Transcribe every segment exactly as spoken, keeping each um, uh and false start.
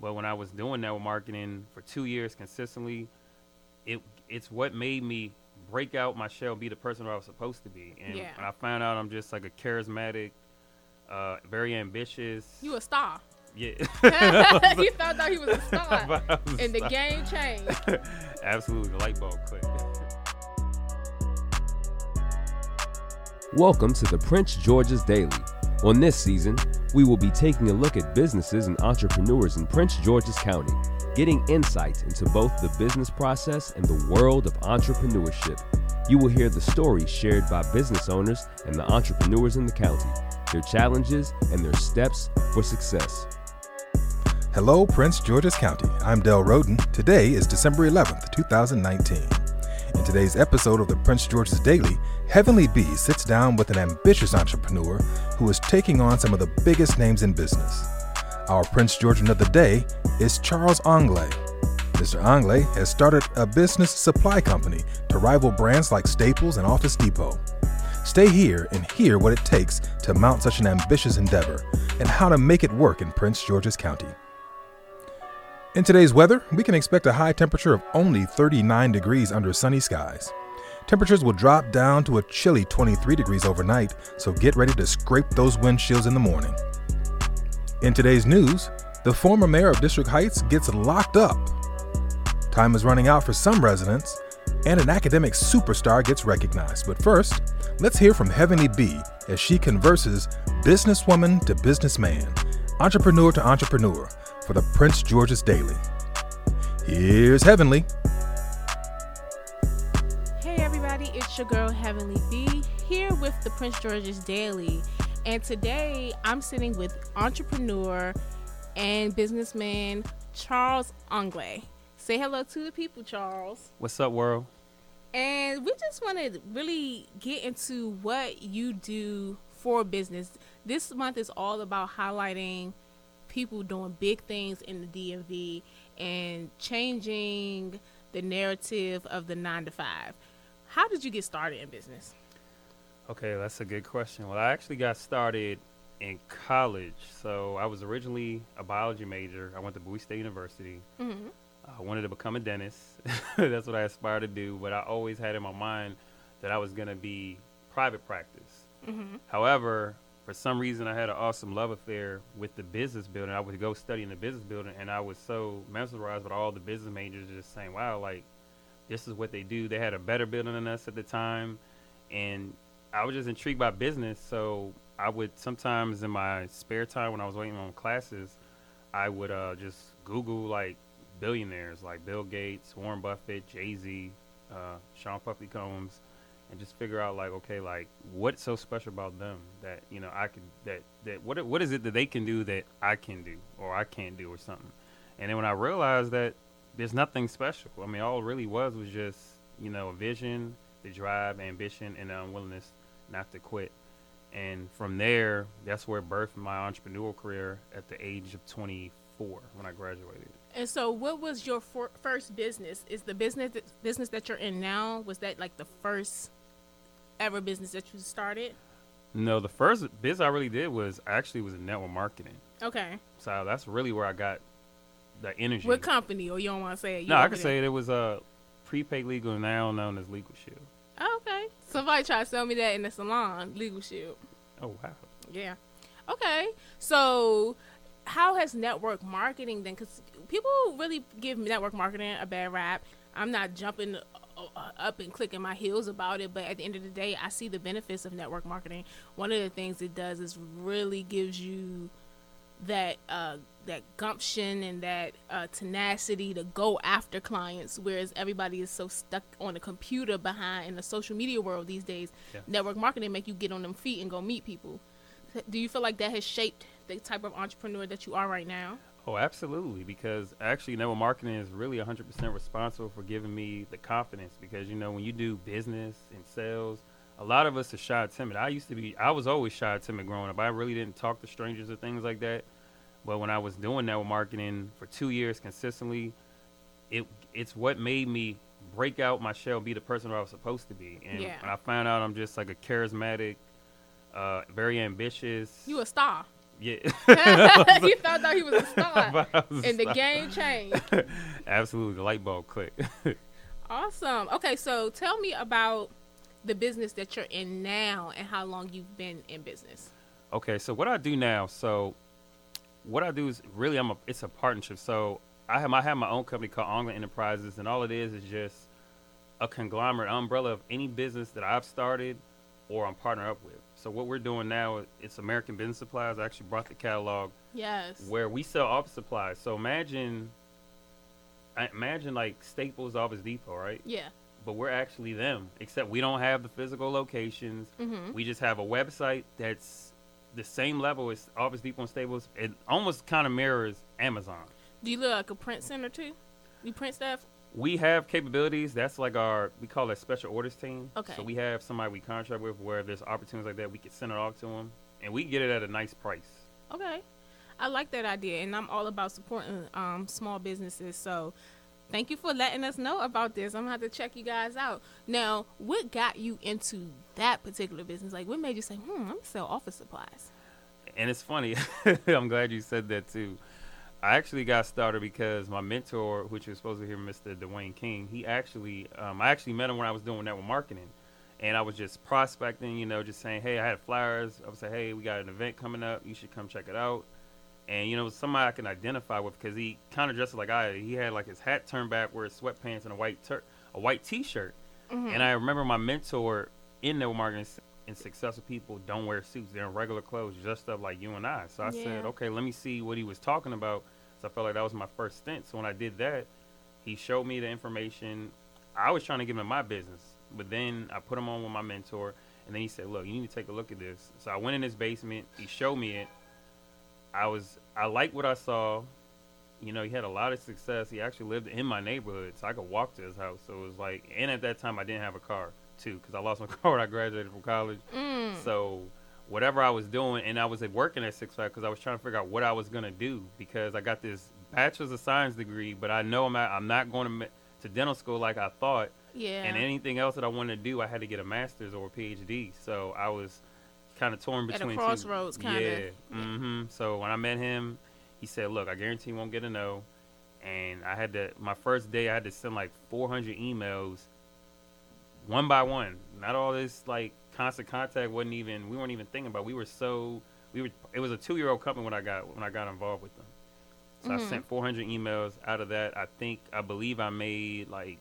But when I was doing network marketing for two years consistently, it it's what made me break out my shell, be the person that I was supposed to be. And yeah. when I found out I'm just like a charismatic, uh, very ambitious. You a star. Yeah. You thought that he was a star. Was and a star. The game changed. Absolutely. The light bulb clicked. Welcome to the Prince George's Daily. On this season, we will be taking a look at businesses and entrepreneurs in Prince George's County, getting insights into both the business process and the world of entrepreneurship. You will hear the stories shared by business owners and the entrepreneurs in the county, their challenges and their steps for success. Hello, Prince George's County. I'm Del Roden. Today is December eleventh, twenty nineteen. In today's episode of the Prince George's Daily, Heavenly Bee sits down with an ambitious entrepreneur who is taking on some of the biggest names in business. Our Prince Georgian of the day is Charles Anglais. Mister Anglais has started a business supply company to rival brands like Staples and Office Depot. Stay here and hear what it takes to mount such an ambitious endeavor and how to make it work in Prince George's County. In today's weather, we can expect a high temperature of only thirty-nine degrees under sunny skies. Temperatures will drop down to a chilly twenty-three degrees overnight, so get ready to scrape those windshields in the morning. In today's news, the former mayor of District Heights gets locked up. Time is running out for some residents, and an academic superstar gets recognized. But first, let's hear from Heavenly Bee as she converses businesswoman to businessman, entrepreneur to entrepreneur, for the Prince George's Daily. Here's Heavenly. Hey everybody, it's your girl Heavenly Bee here with the Prince George's Daily. And today I'm sitting with entrepreneur and businessman Charles Anglais. Say hello to the people, Charles. What's up, world? And we just want to really get into what you do for business. This month is all about highlighting people doing big things in the D M V and changing the narrative of the nine to five. How did you get started in business? Okay, that's a good question. Well, I actually got started in college. So I was originally a biology major. I went to Bowie State University. Mm-hmm. I wanted to become a dentist. That's what I aspired to do. But I always had in my mind that I was going to be private practice. Mm-hmm. However, for some reason, I had an awesome love affair with the business building. I would go study in the business building, and I was so mesmerized with all the business majors just saying, wow, like, this is what they do. They had a better building than us at the time, and I was just intrigued by business. So I would sometimes in my spare time when I was waiting on classes, I would uh, just Google, like, billionaires, like Bill Gates, Warren Buffett, Jay-Z, uh, Sean Puffy Combs, and just figure out, like, okay, like, what's so special about them that, you know, I could, that, that, what, what is it that they can do that I can do or I can't do or something? And then when I realized that there's nothing special, I mean, all it really was was just, you know, a vision, the drive, ambition, and the unwillingness not to quit. And from there, that's where birthed my entrepreneurial career at the age of twenty-four when I graduated. And so what was your for- first business? Is the business, th- business that you're in now, was that, like, the first ever business that you started? No, the first biz I really did was actually was in network marketing. Okay. So that's really where I got the energy. What company? Or you don't want to say it? You no, I can say it. It was uh, Prepaid Legal, now known as Legal Shield. Oh, okay. Somebody tried to sell me that in the salon, Legal Shield. Oh, wow. Yeah. Okay. So how has network marketing then? Because people really give network marketing a bad rap. I'm not jumping up and clicking my heels about it, but at the end of the day, I see the benefits of network marketing. One of the things it does is really gives you that uh, that gumption and that uh, tenacity to go after clients, whereas everybody is so stuck on a computer behind in the social media world these days. Yeah. Network marketing make you get on them feet and go meet people. Do you feel like that has shaped the type of entrepreneur that you are right now? Oh, absolutely, because actually network marketing is really one hundred percent responsible for giving me the confidence because, you know, when you do business and sales, a lot of us are shy and timid. I used to be, I was always shy and timid growing up. I really didn't talk to strangers or things like that. But when I was doing network marketing for two years consistently, it it's what made me break out my shell, be the person that I was supposed to be. And yeah. when I found out I'm just like a charismatic, uh, very ambitious. You a star. Yeah. He found out he was a star, was a and star. The game changed. Absolutely. The light bulb clicked. Awesome. Okay, so tell me about the business that you're in now and how long you've been in business. Okay, so what I do now, so what I do is really I'm a, it's a partnership. So I have, I have my own company called Anglin Enterprises, and all it is is just a conglomerate umbrella of any business that I've started or I'm partnered up with. So what we're doing now, it's American Business Supplies. I actually brought the catalog. Yes. Where we sell office supplies. So imagine, imagine like Staples, Office Depot, right? Yeah. But we're actually them, except we don't have the physical locations. Mm-hmm. We just have a website that's the same level as Office Depot and Staples. It almost kind of mirrors Amazon. Do you look like a print center too? You print stuff? We have capabilities. That's like our, we call it special orders team. Okay. So we have somebody we contract with where there's opportunities like that. We can send it off to them, and we get it at a nice price. Okay. I like that idea, and I'm all about supporting um, small businesses. So thank you for letting us know about this. I'm going to have to check you guys out. Now, what got you into that particular business? Like, what made you say, hmm, I'm going to sell office supplies? And it's funny. I'm glad you said that, too. I actually got started because my mentor, which you're supposed to hear, Mister Dwayne King, he actually, um, I actually met him when I was doing network marketing. And I was just prospecting, you know, just saying, hey, I had flyers. I would say, hey, we got an event coming up. You should come check it out. And, you know, somebody I can identify with because he kind of dressed like I did. He had, like, his hat turned backwards, sweatpants, and a white tur- a white T-shirt. Mm-hmm. And I remember my mentor in network marketing and successful people don't wear suits. They're in regular clothes, dressed up like you and I. So I yeah. said, okay, let me see what he was talking about. So I felt like that was my first stint. So when I did that, he showed me the information. I was trying to give him my business, but then I put him on with my mentor, and then he said, look, you need to take a look at this. So I went in his basement. He showed me it. I was, I liked what I saw. You know, he had a lot of success. He actually lived in my neighborhood, so I could walk to his house. So it was like, and at that time, I didn't have a car. Too, because I lost my car when I graduated from college. Mm. So whatever I was doing, and I was like, working at Six Flags because I was trying to figure out what I was going to do, because I got this bachelor's of science degree, but I know I'm not, I'm not going to, to dental school like I thought. Yeah. And anything else that I wanted to do, I had to get a master's or a P H D. So I was kind of torn between two. At a crossroads, kind of. Yeah. Mm-hmm. So when I met him, he said, look, I guarantee you won't get a no. And I had to, my first day, I had to send like four hundred emails one by one. Not all this like constant contact wasn't even, we weren't even thinking about it. We were so, we were, it was a two year old company when I got, when I got involved with them. So mm-hmm. I sent four hundred emails out of that. I think, I believe I made like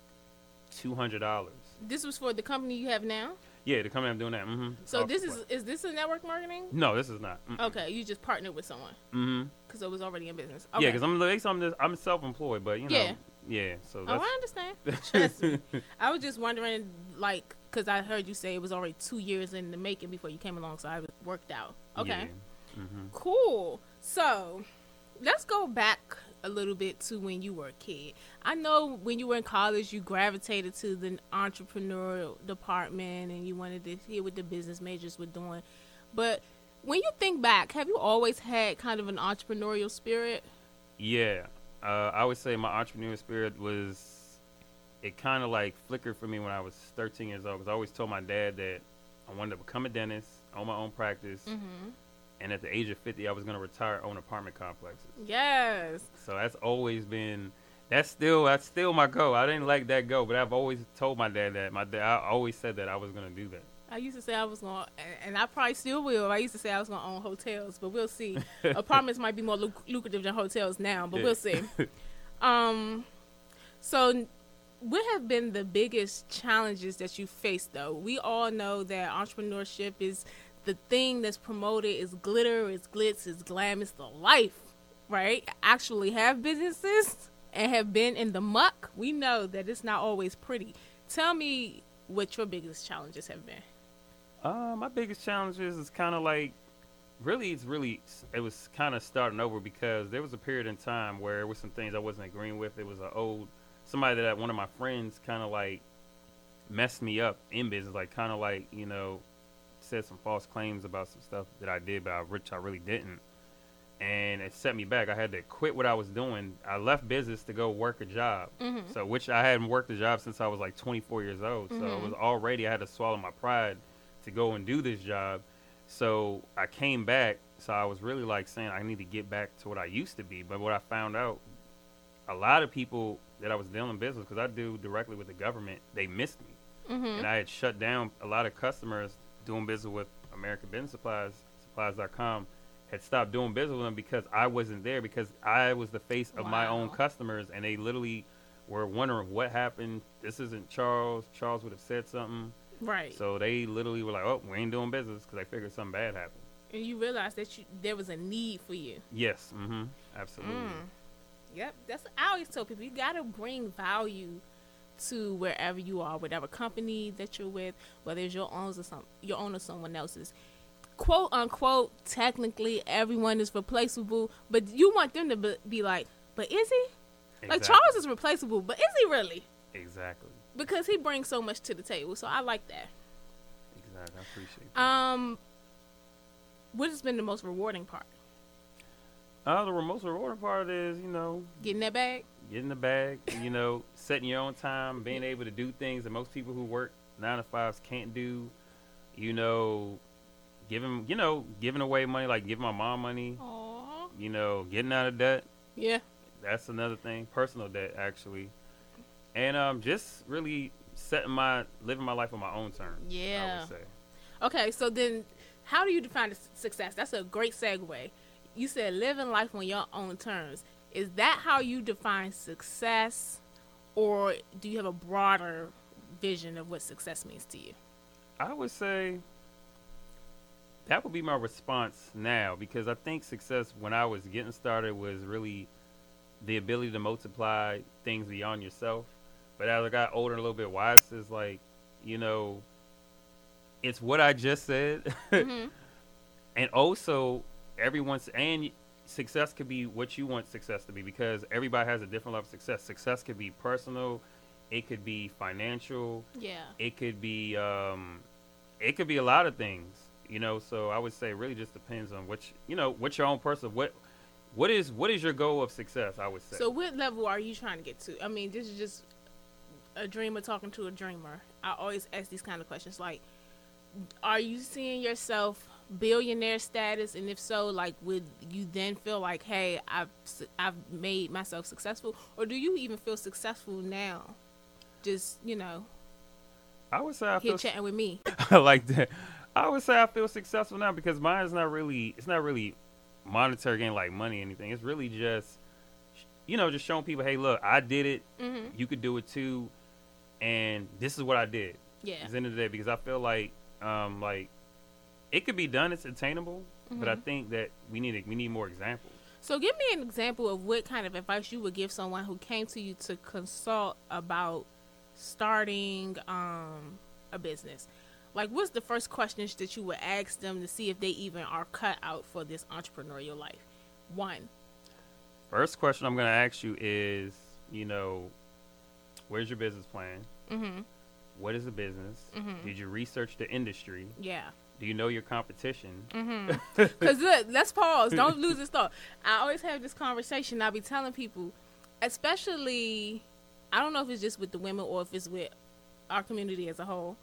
two hundred dollars. This was for the company you have now? Yeah, the company I'm doing that. Mm-hmm. So Office this is, is this a network marketing? No, this is not. Mm-mm. Okay. You just partnered with someone. Mm-hmm. Cause it was already in business. Okay. Yeah. Cause I'm, I'm, I'm self-employed, but you know. Yeah. Yeah, so that's... Oh, I understand. Trust me. I was just wondering, like, because I heard you say it was already two years in the making before you came along, so I worked out. Okay. Yeah. Mm-hmm. Cool. So, let's go back a little bit to when you were a kid. I know when you were in college, you gravitated to the entrepreneurial department, and you wanted to hear what the business majors were doing. But when you think back, have you always had kind of an entrepreneurial spirit? Yeah. Uh, I would say my entrepreneurial spirit was, it kind of like flickered for me when I was thirteen years old, because I always told my dad that I wanted to become a dentist, own my own practice, mm-hmm. and at the age of fifty, I was going to retire, own apartment complexes. Yes. So that's always been, that's still, that's still my goal. I didn't like that goal, but I've always told my dad that. My dad, I always said that I was going to do that. I used to say I was going to, and I probably still will, I used to say I was going to own hotels, but we'll see. Apartments might be more luc- lucrative than hotels now, but yeah. We'll see. Um, so what have been the biggest challenges that you faced, though? We all know that entrepreneurship is the thing that's promoted. It's glitter, it's glitz, it's glam, it's the life, right? Actually have businesses and have been in the muck. We know that it's not always pretty. Tell me what your biggest challenges have been. Uh, my biggest challenges is kind of like, really, it's really, it was kind of starting over, because there was a period in time where there was some things I wasn't agreeing with. It was an old, somebody that one of my friends kind of like messed me up in business, like kind of like, you know, said some false claims about some stuff that I did, but I, which I really didn't. And it set me back. I had to quit what I was doing. I left business to go work a job. Mm-hmm. So, which I hadn't worked a job since I was like twenty-four years old. Mm-hmm. So it was already, I had to swallow my pride to go and do this job. So I came back So I was really like saying I need to get back to what I used to be. But what I found out, a lot of people that I was dealing business, because I do directly with the government, they missed me. Mm-hmm. And I had shut down a lot of customers doing business with American Business Supplies, supplies dot com, had stopped doing business with them because I wasn't there, because I was the face of wow. my own customers, and they literally were wondering what happened. This isn't Charles. Charles would have said something. Right. So they literally were like, oh, we ain't doing business, because they figured something bad happened. And you realized that you, there was a need for you. Yes. Mm-hmm. Absolutely. Mm. Yep. That's what I always tell people. You got to bring value to wherever you are, whatever company that you're with, whether it's your own or some, your own or someone else's. Quote, unquote, technically, everyone is replaceable, but you want them to be like, but is he? Exactly. Like, Charles is replaceable, but is he really? Exactly. Because he brings so much to the table, so I like that. Exactly. I appreciate that. Um, what has been the most rewarding part? Uh, the most rewarding part is, you know... Getting that bag? Getting the bag, you know, setting your own time, being able to do things that most people who work nine to fives can't do, you know... Giving, you know, giving away money, like giving my mom money. Aww. You know, getting out of debt. Yeah. That's another thing. Personal debt, actually. And um, just really setting my, living my life on my own terms. Yeah. I would say. Okay, so then how do you define success? That's a great segue. You said living life on your own terms. Is that how you define success, or do you have a broader vision of what success means to you? I would say... That would be my response now, because I think success when I was getting started was really the ability to multiply things beyond yourself. But as I got older and a little bit wiser, it's like, you know, it's what I just said. Mm-hmm. And also everyone's, and success could be what you want success to be, because everybody has a different level of success. Success could be personal. It could be financial. Yeah. It could be, um, it could be a lot of things. You know, so I would say it really just depends on what, you, you know, what your own person, what, what is, what is your goal of success, I would say. So what level are you trying to get to? I mean, this is just a dreamer talking to a dreamer. I always ask these kind of questions. Like, are you seeing yourself billionaire status? And if so, like, would you then feel like, hey, I've, I've made myself successful? Or do you even feel successful now? Just, you know, I would say I here feel chatting s- with me. I like that. I would say I feel successful now, because mine is not really, it's not really monetary gain, like money or anything. It's really just, you know, just showing people, hey, look, I did it. Mm-hmm. You could do it too. And this is what I did. Yeah. At the end of the day, because I feel like, um, like it could be done. It's attainable, mm-hmm. but I think that we need, a, we need more examples. So give me an example of what kind of advice you would give someone who came to you to consult about starting, um, a business. Like, what's the first questions that you would ask them to see if they even are cut out for this entrepreneurial life? One. First question I'm going to ask you is, you know, where's your business plan? Mm-hmm. What is the business? Mm-hmm. Did you research the industry? Yeah. Do you know your competition? Mm-hmm. Because, look, let's pause. Don't lose this thought. I always have this conversation. I be telling people, especially, I don't know if it's just with the women or if it's with our community as a whole,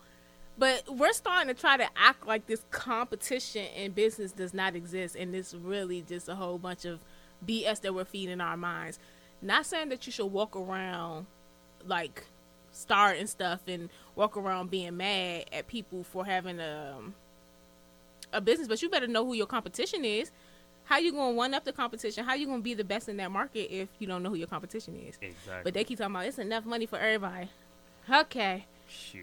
but we're starting to try to act like this competition in business does not exist, and it's really just a whole bunch of B S that we're feeding our minds. Not saying that you should walk around, like, starting stuff and walk around being mad at people for having a, a business, but you better know who your competition is. How you going to one-up the competition? How you going to be the best in that market if you don't know who your competition is? Exactly. But they keep talking about, it's enough money for everybody. Okay. Shoot.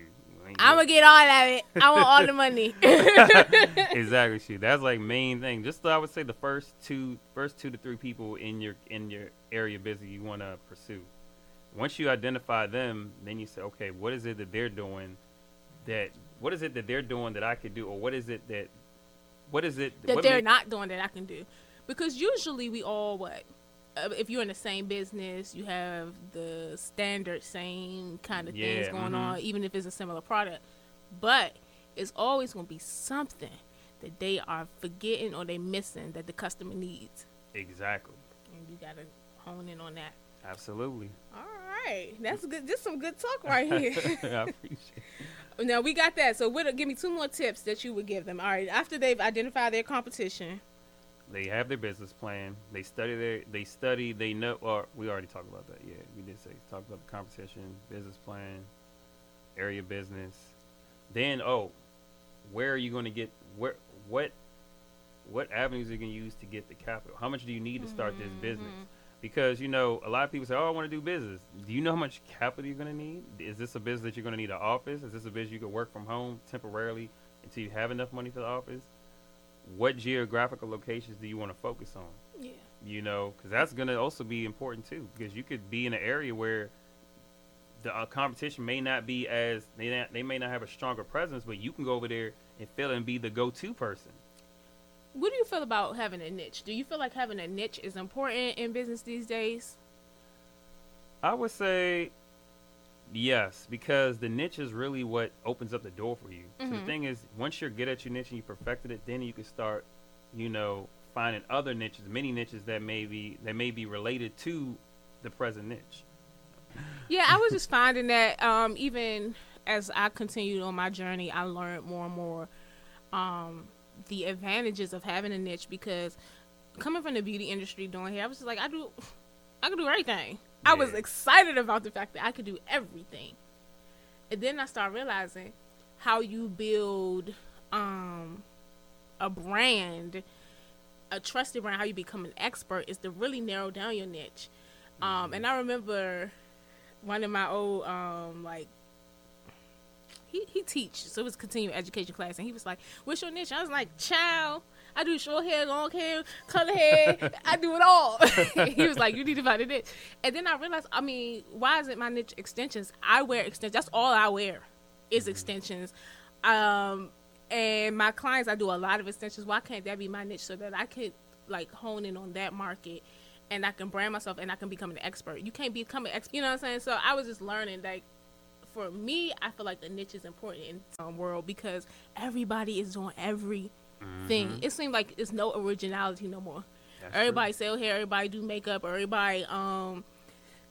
I'm going to get all of it. I want all the money. Exactly. She. That's like main thing. Just I would say the first two, first two to three people in your in your area of business you want to pursue. Once you identify them, then you say, okay, what is it that they're doing that what is it that they're doing that I could do, or what is it that what is it that they're make- not doing that I can do? Because usually we all what if you're in the same business, you have the standard same kind of yeah, things going mm-hmm. on, even if it's a similar product. But it's always going to be something that they are forgetting or they missing that the customer needs. Exactly. And you got to hone in on that. Absolutely. All right. That's good. Just some good talk right here. I appreciate it. Now, we got that. So what, give me two more tips that you would give them. All right. After they've identified their competition, They have their business plan. They study their, they study, they know, or we already talked about that. Yeah, we did say, talk about the competition, business plan, area business. Then, oh, where are you going to get, where, what, what avenues are you going to use to get the capital? How much do you need to start mm-hmm. this business? Because, you know, a lot of people say, oh, I want to do business. Do you know how much capital you're going to need? Is this a business that you're going to need an office? Is this a business you could work from home temporarily until you have enough money for the office? What geographical locations do you want to focus on? Yeah. You know, because that's going to also be important, too, because you could be in an area where the uh, competition may not be as, they, not, they may not have a stronger presence, but you can go over there and fill and be the go-to person. What do you feel about having a niche? Do you feel like having a niche is important in business these days? I would say yes, because the niche is really what opens up the door for you. Mm-hmm. So the thing is, once you're good at your niche and you perfected it, then you can start, you know, finding other niches, many niches that may be, that may be related to the present niche. Yeah, I was just finding that um, even as I continued on my journey, I learned more and more um, the advantages of having a niche, because coming from the beauty industry doing hair, I was just like, I do, I can do everything. Yeah. I was excited about the fact that I could do everything. And then I started realizing how you build um, a brand, a trusted brand, how you become an expert is to really narrow down your niche. Mm-hmm. Um, and I remember one of my old, um, like, He he teaches, so it was continuing education class, and he was like, "What's your niche?" I was like, "Child, I do short hair, long hair, color hair, I do it all." He was like, "You need to find a niche." And then I realized, I mean, why isn't my niche extensions? I wear extensions. That's all I wear is extensions. Um, and my clients, I do a lot of extensions. Why can't that be my niche so that I could like hone in on that market, and I can brand myself and I can become an expert? You can't become an expert, you know what I'm saying? So I was just learning, like. For me, I feel like the niche is important in the world because everybody is doing everything. Mm-hmm. It seems like there's no originality no more. That's everybody true. Sell hair, everybody do makeup, everybody um,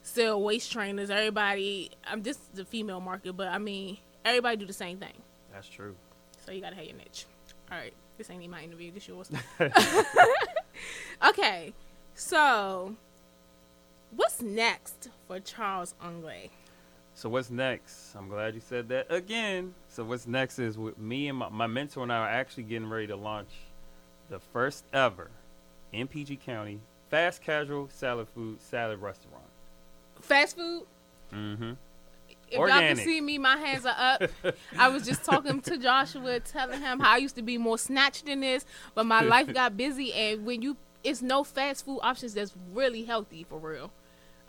sell waist trainers, everybody. I'm just the female market, but I mean, everybody do the same thing. That's true. So you gotta have your niche. All right, this ain't even my interview. This yours. Okay, so what's next for Charles Anglais? So what's next? I'm glad you said that again. So what's next is with me and my, my mentor and I are actually getting ready to launch the first ever in P G County fast casual salad food salad restaurant. Fast food? Mm-hmm. If Organic. Y'all can see me, my hands are up. I was just talking to Joshua, telling him how I used to be more snatched than this, but my life got busy, and when you, it's no fast food options that's really healthy for real.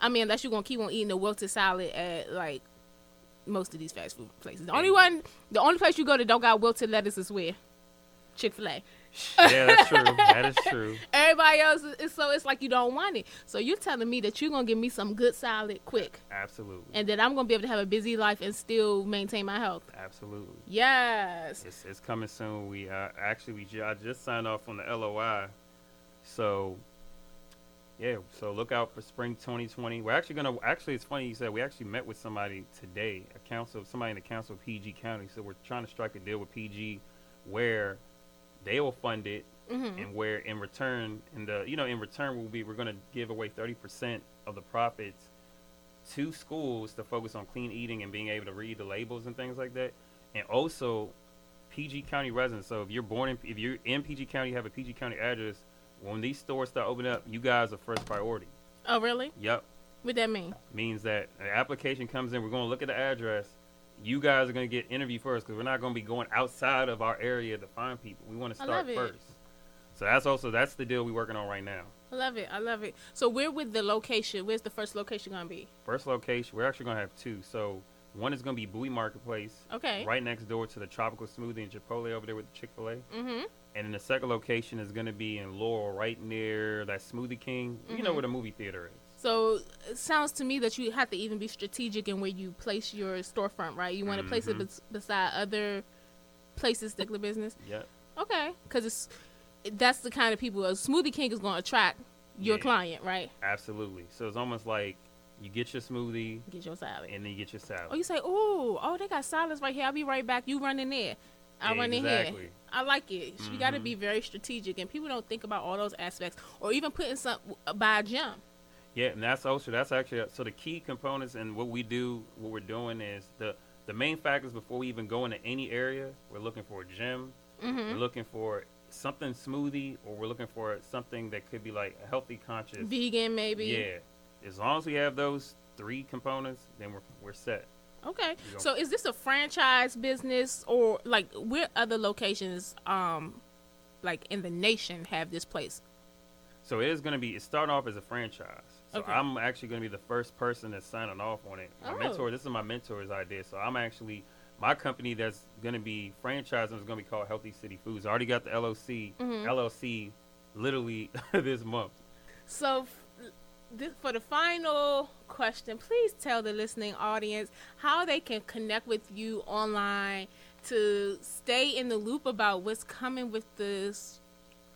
I mean, unless you're going to keep on eating the wilted salad at, like, most of these fast food places. The only one, the only place you go that don't got wilted lettuce is where? Chick-fil-A. Yeah, that's true. That is true. Everybody else, is, so it's like you don't want it. So you're telling me that you're going to give me some good salad quick. Absolutely. And that I'm going to be able to have a busy life and still maintain my health. Absolutely. Yes. It's, it's coming soon. We uh, actually, we I just signed off on the L O I, so... Yeah, so look out for spring twenty twenty. We're actually going to, actually, it's funny you said, we actually met with somebody today, a council, somebody in the council of P G County. So we're trying to strike a deal with P G where they will fund it, mm-hmm. and where in return, in the, you know, in return, we'll be, we're going to give away thirty percent of the profits to schools to focus on clean eating and being able to read the labels and things like that. And also P G County residents. So if you're born in, if you're in P G County, you have a P G County address, when these stores start opening up, you guys are first priority. Oh, really? Yep. What that mean? Means that an application comes in, we're going to look at the address. You guys are going to get interviewed first because we're not going to be going outside of our area to find people. We want to start first. So that's also, that's the deal we're working on right now. I love it. I love it. So where would the location, where's the first location going to be? First location, we're actually going to have two. So one is going to be Bowie Marketplace. Okay. Right next door to the Tropical Smoothie and Chipotle over there with the Chick-fil-A. Mm-hmm. And then the second location is going to be in Laurel, right near that Smoothie King. Mm-hmm. You know where the movie theater is. So it sounds to me that you have to even be strategic in where you place your storefront, right? You want to mm-hmm. place it bes- beside other places to do business? Yep. Okay. Because that's the kind of people, a Smoothie King is going to attract your yeah. client, right? Absolutely. So it's almost like you get your smoothie. Get your salad. And then you get your salad. Oh, you say, oh, oh, they got salads right here. I'll be right back. You run in there. I want to hear. I like it. Mm-hmm. You got to be very strategic, and people don't think about all those aspects, or even putting some by a gym. Yeah, and that's also that's actually so the key components in what we do, what we're doing is the the main factors before we even go into any area. We're looking for a gym. Mm-hmm. We're looking for something smoothie, or we're looking for something that could be like a healthy conscious vegan, maybe. Yeah, as long as we have those three components, then we're we're set. Okay, so is this a franchise business, or like where other locations, um, like in the nation, have this place? So it is going to be. It started off as a franchise. So okay. I'm actually going to be the first person that's signing off on it. My oh. mentor. This is my mentor's idea. So I'm actually my company that's going to be franchising is going to be called Healthy City Foods. I already got the L L C. Mm-hmm. L L C, literally this month. So. This, for the final question, please tell the listening audience how they can connect with you online to stay in the loop about what's coming with this.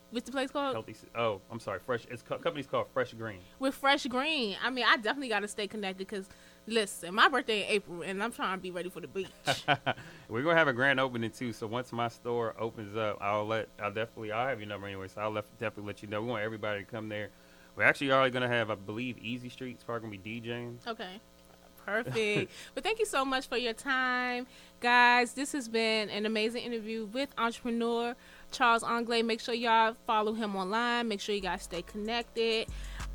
What's the place called? Healthy, oh, I'm sorry. Fresh. It's co- company's called Fresh Green. With Fresh Green, I mean, I definitely got to stay connected because, listen, my birthday in April, and I'm trying to be ready for the beach. We're gonna have a grand opening too. So once my store opens up, I'll let. I'll definitely. I'll have your number anyway. So I'll let, definitely let you know. We want everybody to come there. We're actually already going to have, I believe, Easy Streets probably going to be DJing. Okay. Perfect. But thank you so much for your time. Guys, this has been an amazing interview with entrepreneur Charles Anglais. Make sure y'all follow him online. Make sure you guys stay connected.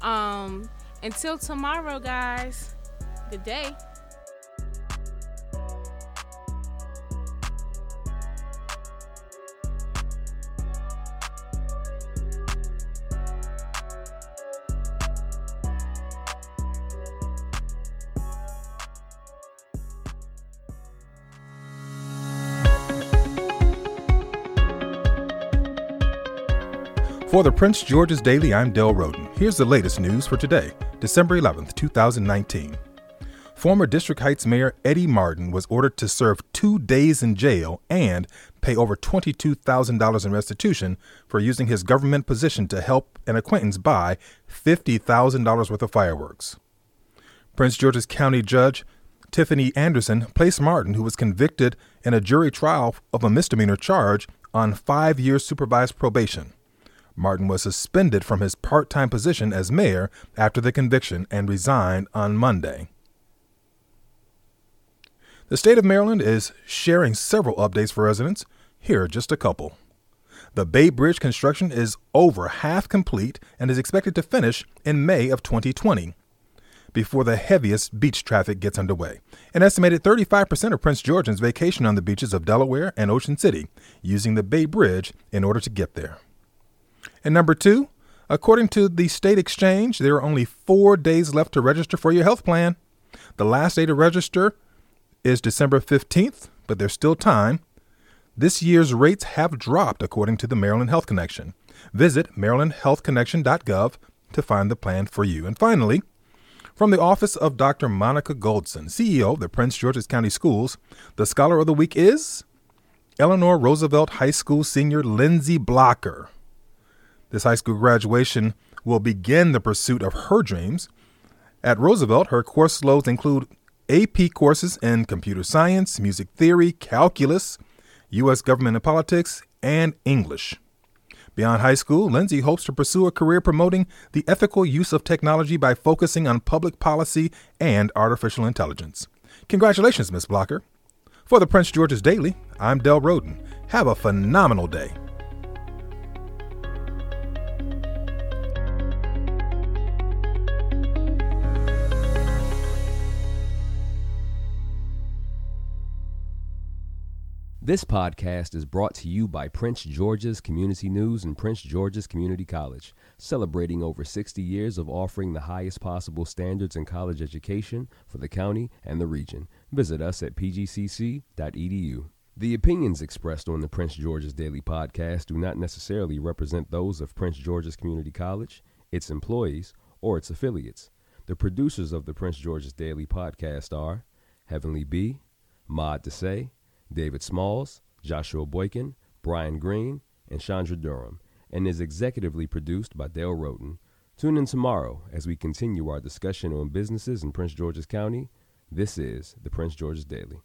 Um, until tomorrow, guys, good day. For the Prince George's Daily, I'm Del Roden. Here's the latest news for today, December eleventh, twenty nineteen. Former District Heights Mayor Eddie Martin was ordered to serve two days in jail and pay over twenty-two thousand dollars in restitution for using his government position to help an acquaintance buy fifty thousand dollars worth of fireworks. Prince George's County Judge Tiffany Anderson placed Martin, who was convicted in a jury trial of a misdemeanor charge, on five years supervised probation. Martin was suspended from his part-time position as mayor after the conviction and resigned on Monday. The state of Maryland is sharing several updates for residents. Here are just a couple. The Bay Bridge construction is over half complete and is expected to finish in May of twenty twenty, before the heaviest beach traffic gets underway. An estimated thirty-five percent of Prince Georgians vacation on the beaches of Delaware and Ocean City, using the Bay Bridge in order to get there. And number two, according to the state exchange, there are only four days left to register for your health plan. The last day to register is December fifteenth, but there's still time. This year's rates have dropped, according to the Maryland Health Connection. Visit maryland health connection dot gov to find the plan for you. And finally, from the office of Doctor Monica Goldson, C E O of the Prince George's County Schools, the Scholar of the Week is Eleanor Roosevelt High School senior Lindsay Blocker. This high school graduation will begin the pursuit of her dreams. At Roosevelt, her course loads include A P courses in computer science, music theory, calculus, U S government and politics, and English. Beyond high school, Lindsay hopes to pursue a career promoting the ethical use of technology by focusing on public policy and artificial intelligence. Congratulations, Miz Blocker. For the Prince George's Daily, I'm Del Roden. Have a phenomenal day. This podcast is brought to you by Prince George's Community News and Prince George's Community College, celebrating over sixty years of offering the highest possible standards in college education for the county and the region. Visit us at p g c c dot e d u. The opinions expressed on the Prince George's Daily Podcast do not necessarily represent those of Prince George's Community College, its employees, or its affiliates. The producers of the Prince George's Daily Podcast are Heavenly Bee, Maud Desai, David Smalls, Joshua Boykin, Brian Green, and Chandra Durham, and is executively produced by Dale Roden. Tune in tomorrow as we continue our discussion on businesses in Prince George's County. This is the Prince George's Daily.